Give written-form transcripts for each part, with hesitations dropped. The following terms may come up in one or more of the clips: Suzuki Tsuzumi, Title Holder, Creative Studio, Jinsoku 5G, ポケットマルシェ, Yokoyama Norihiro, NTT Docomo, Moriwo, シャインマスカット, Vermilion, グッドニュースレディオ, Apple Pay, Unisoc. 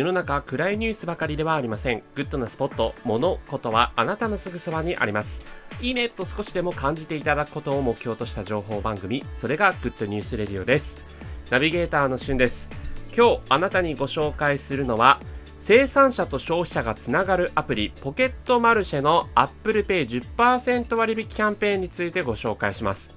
世の中暗いニュースばかりではありません。グッドなスポット、物事はあなたのすぐそばにあります。いいねと少しでも感じていただくことを目標とした情報番組、それがグッドニュースレディオです。ナビゲーターのしゅんです。今日あなたにご紹介するのは、生産者と消費者がつながるアプリポケットマルシェの Apple Pay 10% 割引キャンペーンについてご紹介します。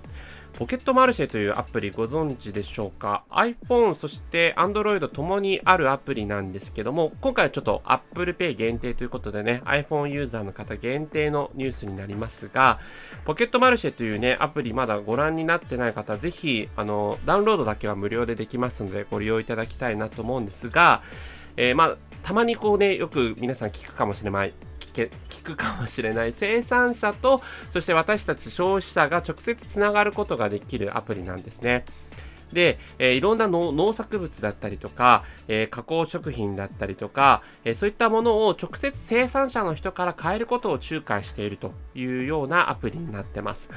ポケットマルシェというアプリご存知でしょうか。 iPhone そして Android ともにあるアプリなんですけども、今回はちょっと Apple Pay 限定ということでね、 iPhone ユーザーの方限定のニュースになりますが、ポケットマルシェというねアプリまだご覧になってない方、ぜひダウンロードだけは無料でできますのでご利用いただきたいなと思うんですが、たまにこうね、よく皆さん聞くかもしれない生産者とそして私たち消費者が直接つながることができるアプリなんですね。で、いろんな農作物だったりとか、加工食品だったりとか、そういったものを直接生産者の人から買えることを仲介しているというようなアプリになってます。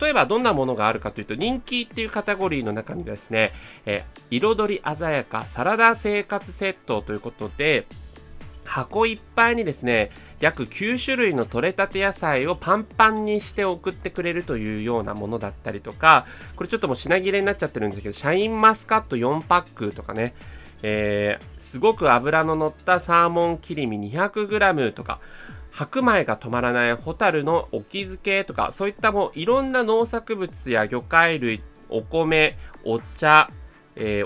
例えばどんなものがあるかというと、人気っていうカテゴリーの中にですね、彩り鮮やかサラダ生活セットということで、箱いっぱいにですね約9種類の採れたて野菜をパンパンにして送ってくれるというようなものだったりとか、これちょっともう品切れになっちゃってるんですけど、シャインマスカット4パックとかね、すごく脂の乗ったサーモン切り身 200g とか、白米が止まらないホタルのお気づけとか、そういったもういろんな農作物や魚介類、お米、お茶、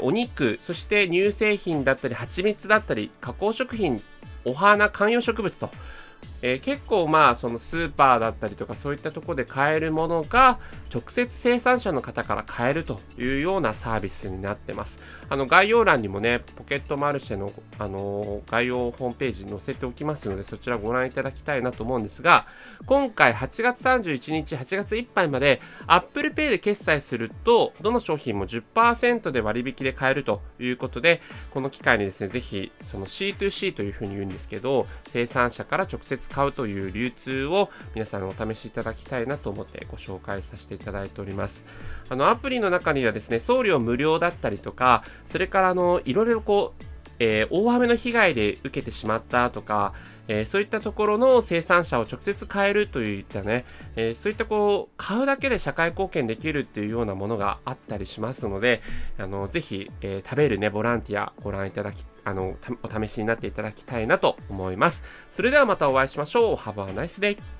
お肉、そして乳製品だったり蜂蜜だったり加工食品、お花、観葉植物と、結構そのスーパーだったりとかそういったところで買えるものが直接生産者の方から買えるというようなサービスになってます。概要欄にもねポケットマルシェの、概要ホームページに載せておきますので、そちらご覧いただきたいなと思うんですが、今回8月31日8月いっぱいまで Apple Pay で決済するとどの商品も 10% で割引で買えるということで、この機会にですねぜひその C2C というふうに言うんですけど、生産者から直接買うという流通を皆さんお試しいただきたいなと思ってご紹介させていただいております。アプリの中にはですね送料無料だったりとか、それからいろいろこう、大雨の被害で受けてしまったとか、そういったところの生産者を直接買えるといったね、そういったこう買うだけで社会貢献できるっていうようなものがあったりしますので、ぜひ、食べるねボランティアご覧いただきお試しになっていただきたいなと思います。それではまたお会いしましょう。Have a nice day!